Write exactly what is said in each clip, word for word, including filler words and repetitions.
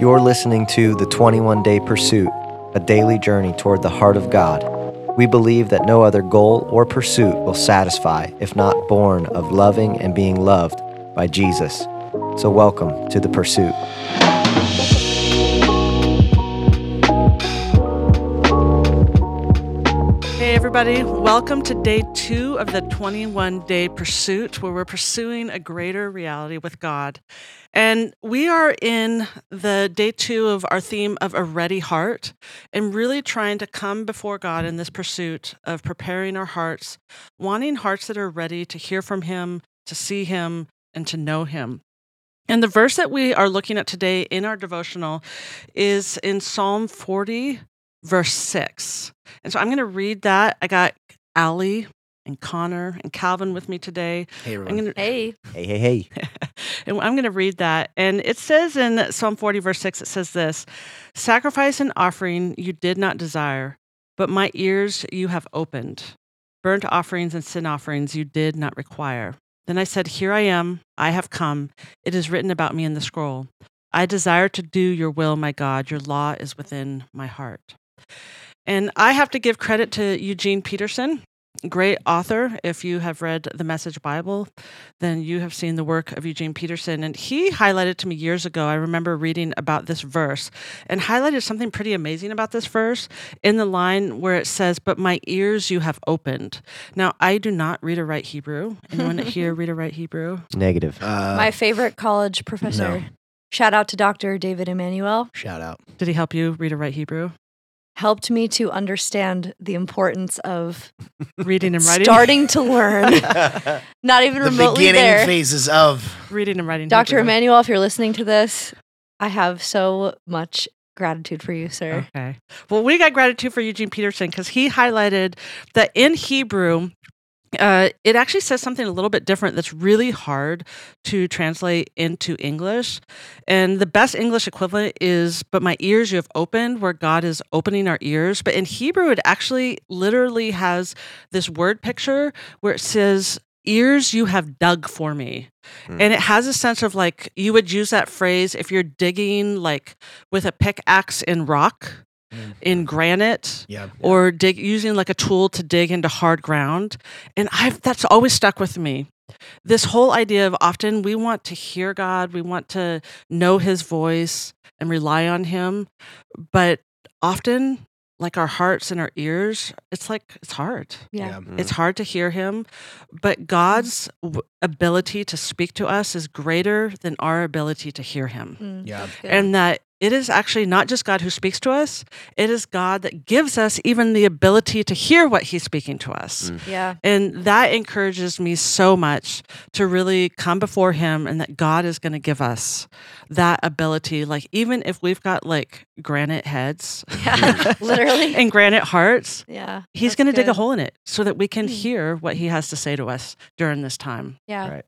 You're listening to The twenty-one day Pursuit, a daily journey toward the heart of God. We believe that no other goal or pursuit will satisfy if not born of loving and being loved by Jesus. So welcome to The Pursuit. Hey everybody, welcome to day two of the twenty-one day Pursuit, where we're pursuing a greater reality with God. And we are in the day two of our theme of a ready heart, and really trying to come before God in this pursuit of preparing our hearts, wanting hearts that are ready to hear from Him, to see Him, and to know Him. And the verse that we are looking at today in our devotional is in Psalm forty, verse six. And so I'm going to read that. I got Alli and Connor and Calvin with me today. Hey, everyone. I'm gonna, hey. Hey, hey, hey. And I'm going to read that. And it says in Psalm forty, verse six, it says this: "Sacrifice and offering you did not desire, but my ears you have opened. Burnt offerings and sin offerings you did not require. Then I said, here I am, I have come. It is written about me in the scroll. I desire to do your will, my God. Your law is within my heart." And I have to give credit to Eugene Peterson, great author. If you have read The Message Bible, then you have seen the work of Eugene Peterson. And he highlighted to me years ago, I remember reading about this verse, and highlighted something pretty amazing about this verse in the line where it says, "But my ears you have opened." Now, I do not read or write Hebrew. Anyone here read or write Hebrew? Negative. Uh, my favorite college professor. No. Shout out to Doctor David Emmanuel. Shout out. Did he help you read or write Hebrew? Helped me to understand the importance of reading and writing. Starting to learn. Not even the remotely beginning there. Beginning phases of reading and writing. Doctor Hebrew. Emmanuel, if you're listening to this, I have so much gratitude for you, sir. Okay. Well, we got gratitude for Eugene Peterson because he highlighted that in Hebrew, Uh, it actually says something a little bit different that's really hard to translate into English. And the best English equivalent is, "But my ears you have opened," where God is opening our ears. But in Hebrew, it actually literally has this word picture where it says, "Ears you have dug for me." Mm. And it has a sense of like, you would use that phrase if you're digging like with a pickaxe in rock. Mm. In granite, yeah, yeah. or dig using like a tool to dig into hard ground. And I've that's always stuck with me. This whole idea of often we want to hear God, we want to know His voice and rely on Him, but often, like our hearts and our ears, it's like, it's hard. Yeah. yeah. It's hard to hear Him, but God's w- ability to speak to us is greater than our ability to hear Him. Mm. Yeah. And that it is actually not just God who speaks to us, it is God that gives us even the ability to hear what He's speaking to us. Mm. Yeah. And that encourages me so much to really come before Him, and that God is going to give us that ability, like even if we've got like granite heads, yeah, literally, and granite hearts, yeah, He's going to dig a hole in it so that we can mm. hear what He has to say to us during this time. Yeah, right.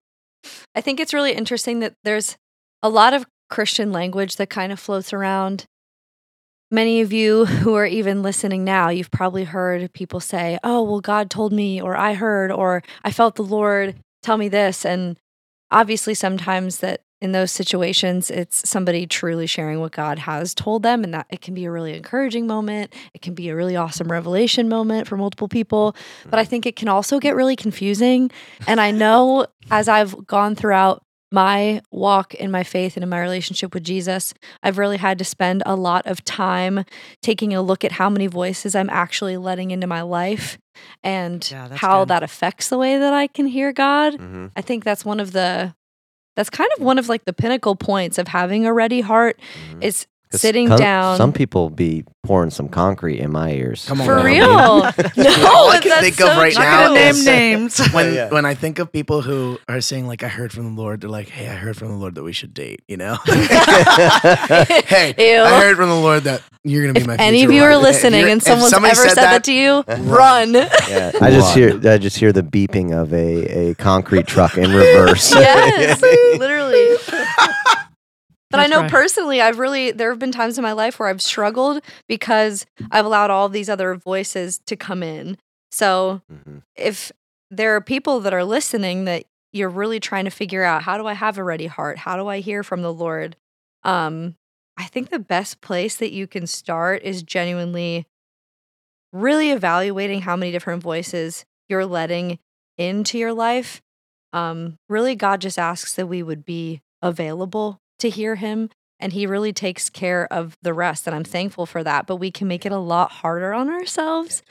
I think it's really interesting that there's a lot of Christian language that kind of floats around. Many of you who are even listening now, you've probably heard people say, "Oh, well, God told me," or "I heard," or "I felt the Lord tell me this," and obviously, sometimes that. In those situations, it's somebody truly sharing what God has told them, and that it can be a really encouraging moment. It can be a really awesome revelation moment for multiple people, but I think it can also get really confusing. And I know as I've gone throughout my walk in my faith and in my relationship with Jesus, I've really had to spend a lot of time taking a look at how many voices I'm actually letting into my life and yeah, how good. That affects the way that I can hear God. Mm-hmm. I think that's one of the That's kind of one of like the pinnacle points of having a ready heart mm-hmm. is sitting con- down. Some people be pouring some concrete in my ears. Come on, for real. I mean, no, all I can think so of right true. Now is name names. when yeah. when I think of people who are saying like, "I heard from the Lord," they're like, "Hey, I heard from the Lord that we should date," you know? Hey, ew. I heard from the Lord that you're going to be if my future any of you wife. Are listening and someone's ever said, said that, that to you, run. Yeah, I just hear I just hear the beeping of a, a concrete truck in reverse. Yes, literally. But that's I know right. personally, I've really, there have been times in my life where I've struggled because I've allowed all these other voices to come in. So mm-hmm. if there are people that are listening that you're really trying to figure out, how do I have a ready heart? How do I hear from the Lord? Um, I think the best place that you can start is genuinely really evaluating how many different voices you're letting into your life. Um, really, God just asks that we would be available to hear him, and he really takes care of the rest, and I'm thankful for that. But we can make it a lot harder on ourselves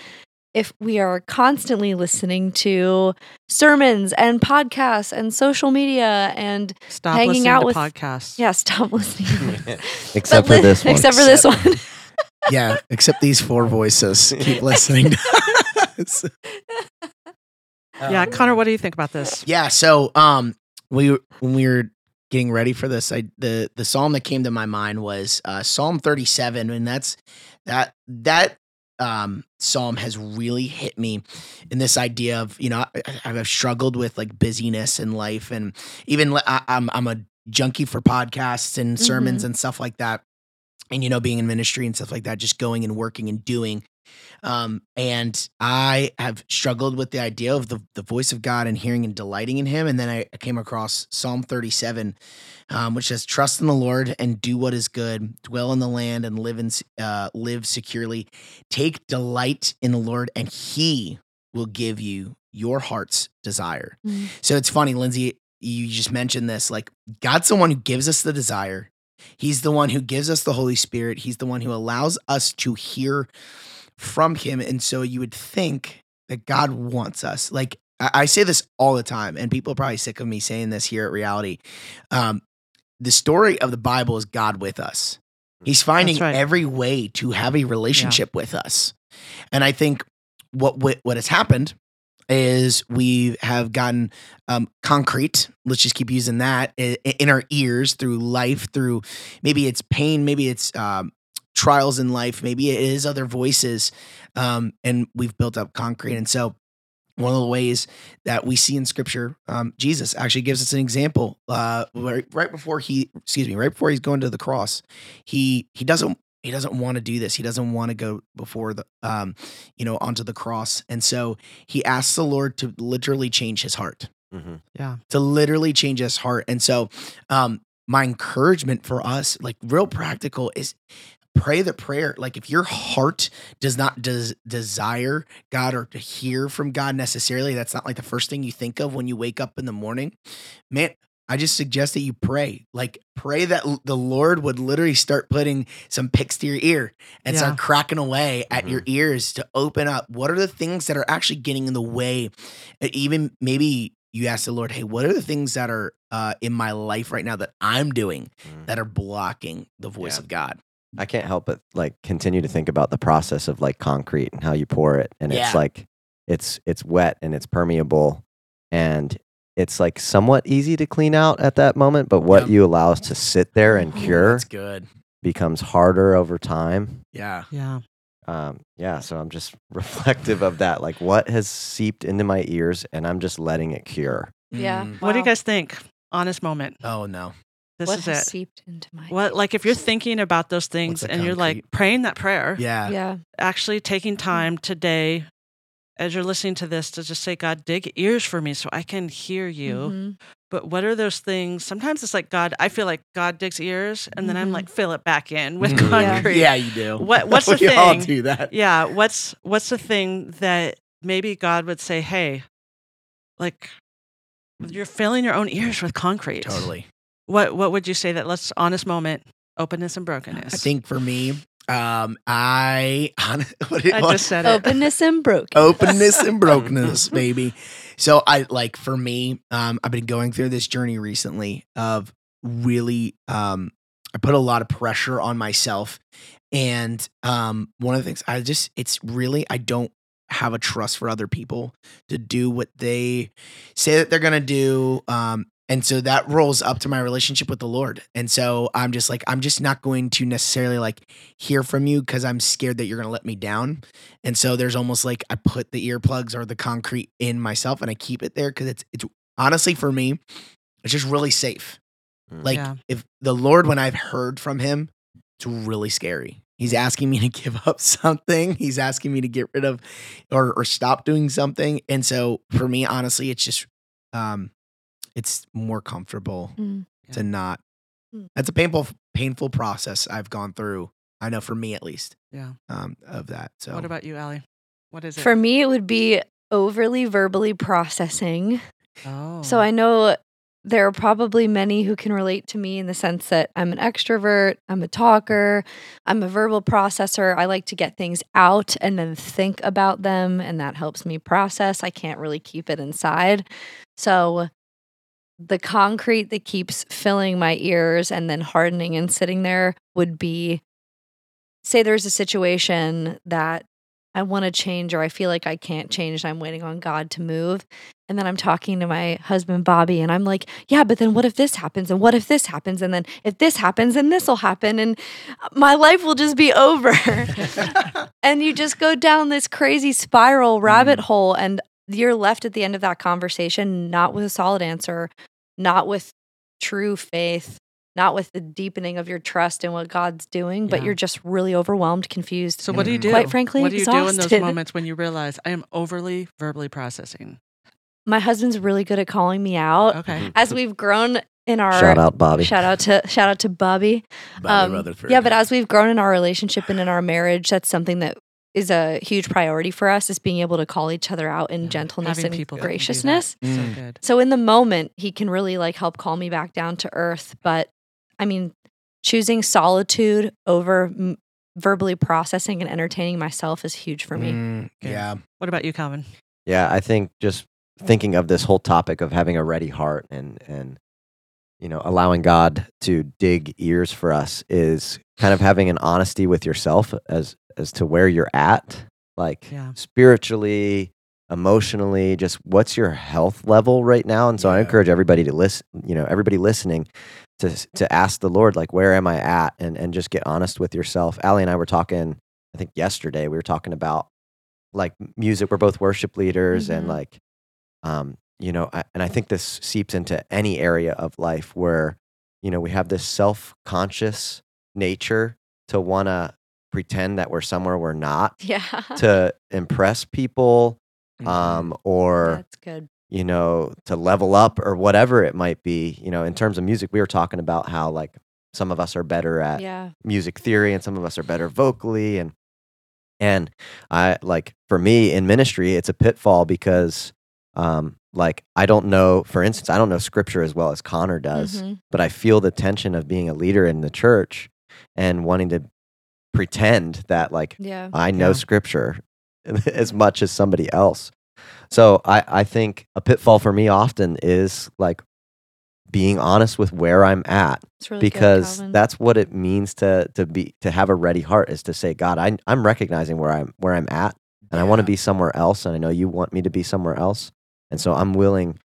if we are constantly listening to sermons and podcasts and social media and stop hanging out with podcasts. Yeah, stop listening. except but, for this one. Except for this one. Yeah, except these four voices. Keep listening. Yeah, Connor, what do you think about this? Yeah, so um, we when we were getting ready for this, I, the the psalm that came to my mind was uh, Psalm thirty-seven, and that's that that um, psalm has really hit me in this idea of, you know, I, I've struggled with like busyness in life, and even I, I'm I'm a junkie for podcasts and sermons mm-hmm. and stuff like that, and you know, being in ministry and stuff like that, just going and working and doing. Um, and I have struggled with the idea of the, the voice of God and hearing and delighting in him. And then I came across Psalm thirty-seven, um, which says, trust in the Lord and do what is good, dwell in the land and live in, uh, live securely, take delight in the Lord and he will give you your heart's desire. Mm-hmm. So it's funny, Lindsey, you just mentioned this, like God's the one who gives us the desire. He's the one who gives us the Holy Spirit. He's the one who allows us to hear from him. And so you would think that God wants us. Like I, I say this all the time, and people are probably sick of me saying this here at Reality. Um, the story of the Bible is God with us. He's finding right. every way to have a relationship yeah. with us. And I think what, what, what has happened is we have gotten um, concrete, let's just keep using that, in, in our ears through life, through maybe it's pain, maybe it's um, trials in life, maybe it is other voices, um, and we've built up concrete. And so one of the ways that we see in scripture, um, Jesus actually gives us an example, uh, right, right before he, excuse me, right before he's going to the cross, he, he doesn't, he doesn't want to do this. He doesn't want to go before the, um, you know, onto the cross. And so he asks the Lord to literally change his heart, mm-hmm. yeah, to literally change his heart. And so, um, my encouragement for us, like real practical, is pray the prayer. Like if your heart does not des- desire God or to hear from God necessarily, that's not like the first thing you think of when you wake up in the morning, man, I just suggest that you pray, like pray that l- the Lord would literally start putting some picks to your ear and yeah. start cracking away at mm-hmm. your ears to open up. What are the things that are actually getting in the way? And even maybe you ask the Lord, hey, what are the things that are uh, in my life right now that I'm doing mm. that are blocking the voice yeah. of God? I can't help but like continue to think about the process of like concrete and how you pour it. And yeah. it's like, it's, it's wet and it's permeable and it's like somewhat easy to clean out at that moment. But what yep. you allow us to sit there and cure That's good. Becomes harder over time. Yeah. Yeah. Um, yeah. So I'm just reflective of that. Like what has seeped into my ears and I'm just letting it cure. Yeah. Mm. Wow. What do you guys think? Honest moment. Oh no. This what is has it. Seeped into my what, like if you're thinking about those things and concrete? You're like praying that prayer, yeah, yeah, actually taking time today as you're listening to this to just say, God, dig ears for me so I can hear you. Mm-hmm. But what are those things? Sometimes it's like God, I feel like God digs ears, and then mm-hmm. I'm like fill it back in with mm-hmm. concrete. Yeah. yeah, you do. What what's the we thing? All do that. Yeah, what's what's the thing that maybe God would say, hey, like you're filling your own ears with concrete. Totally. What what would you say that let's honest moment, openness and brokenness? I think for me, um, I, what it, I just said it. Openness and brokenness. Openness and brokenness, baby. So I like for me, um, I've been going through this journey recently of really, um, I put a lot of pressure on myself, and um, one of the things I just it's really I don't have a trust for other people to do what they say that they're gonna do. Um, And so that rolls up to my relationship with the Lord. And so I'm just like, I'm just not going to necessarily like hear from you because I'm scared that you're going to let me down. And so there's almost like I put the earplugs or the concrete in myself and I keep it there because it's, it's honestly for me, it's just really safe. Like yeah. if the Lord, when I've heard from him, it's really scary. He's asking me to give up something. He's asking me to get rid of or, or stop doing something. And so for me, honestly, it's just, um, it's more comfortable mm. to not Hmm. That's a painful, painful process I've gone through. I know for me at least. Yeah. Um, of that. So what about you, Alli? What is it? For me, it would be overly verbally processing. Oh. So I know there are probably many who can relate to me in the sense that I'm an extrovert, I'm a talker, I'm a verbal processor. I like to get things out and then think about them, and that helps me process. I can't really keep it inside. So the concrete that keeps filling my ears and then hardening and sitting there would be, say there's a situation that I want to change or I feel like I can't change and I'm waiting on God to move. And then I'm talking to my husband, Bobby, and I'm like, yeah, but then what if this happens? And what if this happens? And then if this happens, then this will happen. And my life will just be over. And you just go down this crazy spiral rabbit hole. And you're left at the end of that conversation, not with a solid answer, not with true faith, not with the deepening of your trust in what God's doing, yeah. but you're just really overwhelmed, confused. So what do you do? Quite frankly, what do you exhausted. do in those moments when you realize I am overly verbally processing? My husband's really good at calling me out. Okay. As we've grown in our shout out Bobby. Shout out to shout out to Bobby. Bobby um, yeah, but as we've grown in our relationship and in our marriage, that's something that is a huge priority for us, is being able to call each other out in yeah. gentleness Having and people graciousness. Mm. So good. So in the moment, he can really like help call me back down to earth, but I mean, choosing solitude over m- verbally processing and entertaining myself is huge for me. Mm, yeah. What about you, Calvin? Yeah, I think just thinking of this whole topic of having a ready heart and and you know allowing God to dig ears for us is kind of having an honesty with yourself as as to where you're at, like yeah. spiritually, emotionally, just what's your health level right now. And so yeah. I encourage everybody to listen. You know, everybody listening. To to ask the Lord, like, where am I at? And and just get honest with yourself. Alli and I were talking, I think yesterday, we were talking about, like, music. We're both worship leaders. Mm-hmm. And, like, um, you know, I, and I think this seeps into any area of life where, you know, we have this self-conscious nature to want to pretend that we're somewhere we're not. Yeah. To impress people um, or... That's good. You know, to level up or whatever it might be. You know, in terms of music, we were talking about how like some of us are better at yeah. music theory and some of us are better vocally. And, and I like, for me in ministry, it's a pitfall because um, like, I don't know, for instance, I don't know scripture as well as Connor does, mm-hmm. but I feel the tension of being a leader in the church and wanting to pretend that like, yeah. I know yeah. scripture as much as somebody else. So I, I think a pitfall for me often is like being honest with where I'm at, really because good, that's what it means to to be to have a ready heart, is to say, God, I, I'm recognizing where I'm where I'm at, and yeah. I want to be somewhere else, and I know you want me to be somewhere else, and so I'm willing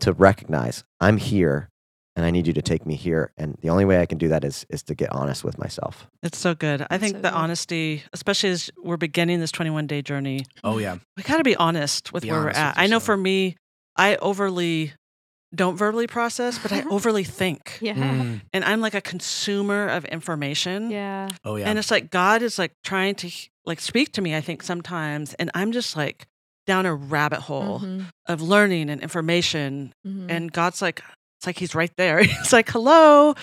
to recognize I'm here, and I need you to take me here, and the only way I can do that is is to get honest with myself. It's so good. I that's think so the good. honesty, especially as we're beginning this twenty-one day journey. Oh yeah, we gotta be honest with be where honest we're at. I know for me, I overly don't verbally process, but I overly think. Yeah, mm. and I'm like a consumer of information. Yeah. Oh yeah. And it's like God is like trying to like speak to me, I think sometimes, and I'm just like down a rabbit hole mm-hmm. of learning and information, mm-hmm. and God's like. It's like he's right there. It's like, hello.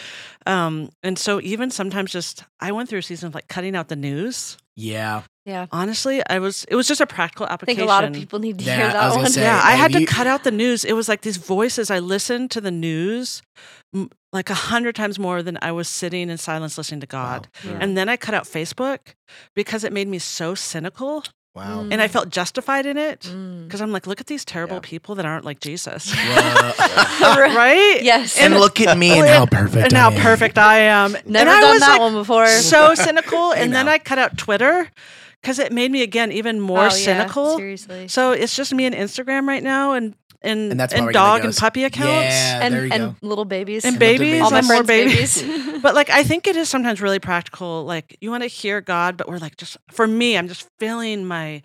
Um, and so even sometimes just, I went through a season of like cutting out the news. Yeah. Yeah. Honestly, I was, it was just a practical application. I think a lot of people need to yeah, hear that one. Say, yeah. I had you... to cut out the news. It was like these voices. I listened to the news m- like a hundred times more than I was sitting in silence listening to God. Wow. Yeah. And then I cut out Facebook because it made me so cynical. Wow. Mm. And I felt justified in it because mm. I'm like, look at these terrible yeah. people that aren't like Jesus. Right? Yes. And, and look at me and how perfect and I am. And how perfect I am. Never and done I was that like, one before. So cynical. And know. Then I cut out Twitter because it made me, again, even more oh, cynical. Yeah, seriously. So it's just me and Instagram right now and and, and, that's and dog go. and puppy accounts. Yeah, and, there you and go. little babies. And, and babies. All my friends' babies. But like, I think it is sometimes really practical. Like, you want to hear God, but we're like, just for me, I'm just filling my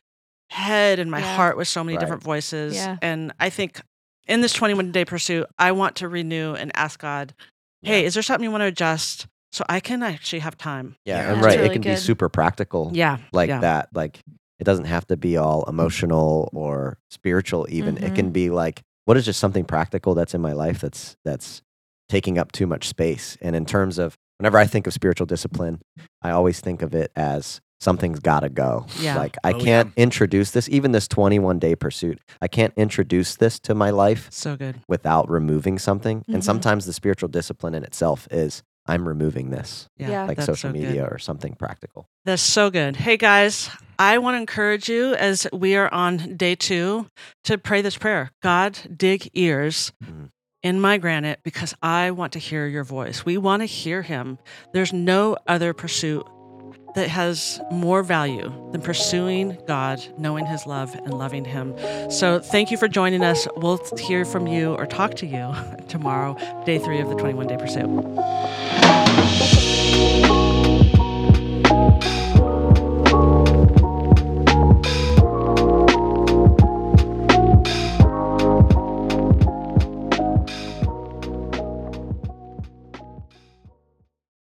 head and my yeah. heart with so many right. different voices. Yeah. And I think in this twenty-one day pursuit, I want to renew and ask God, hey, yeah. is there something you want to adjust so I can actually have time? Yeah, yeah. and right. Really it can good. be super practical. Yeah. Like yeah. that. Like, it doesn't have to be all emotional or spiritual even. Mm-hmm. It can be like, what is just something practical that's in my life that's that's taking up too much space. And in terms of, whenever I think of spiritual discipline, I always think of it as something's got to go. Yeah. Like, I oh, can't yeah. introduce this, even this twenty-one day pursuit, I can't introduce this to my life so good. without removing something. Mm-hmm. And sometimes the spiritual discipline in itself is, I'm removing this, yeah. Yeah, like social so media good. or something practical. That's so good. Hey, guys, I want to encourage you as we are on day two to pray this prayer. God, dig ears mm-hmm. in my granite because I want to hear your voice. We want to hear him. There's no other pursuit that has more value than pursuing God, knowing his love, and loving him. So thank you for joining us. We'll hear from you or talk to you tomorrow, day three of the twenty-one day pursuit.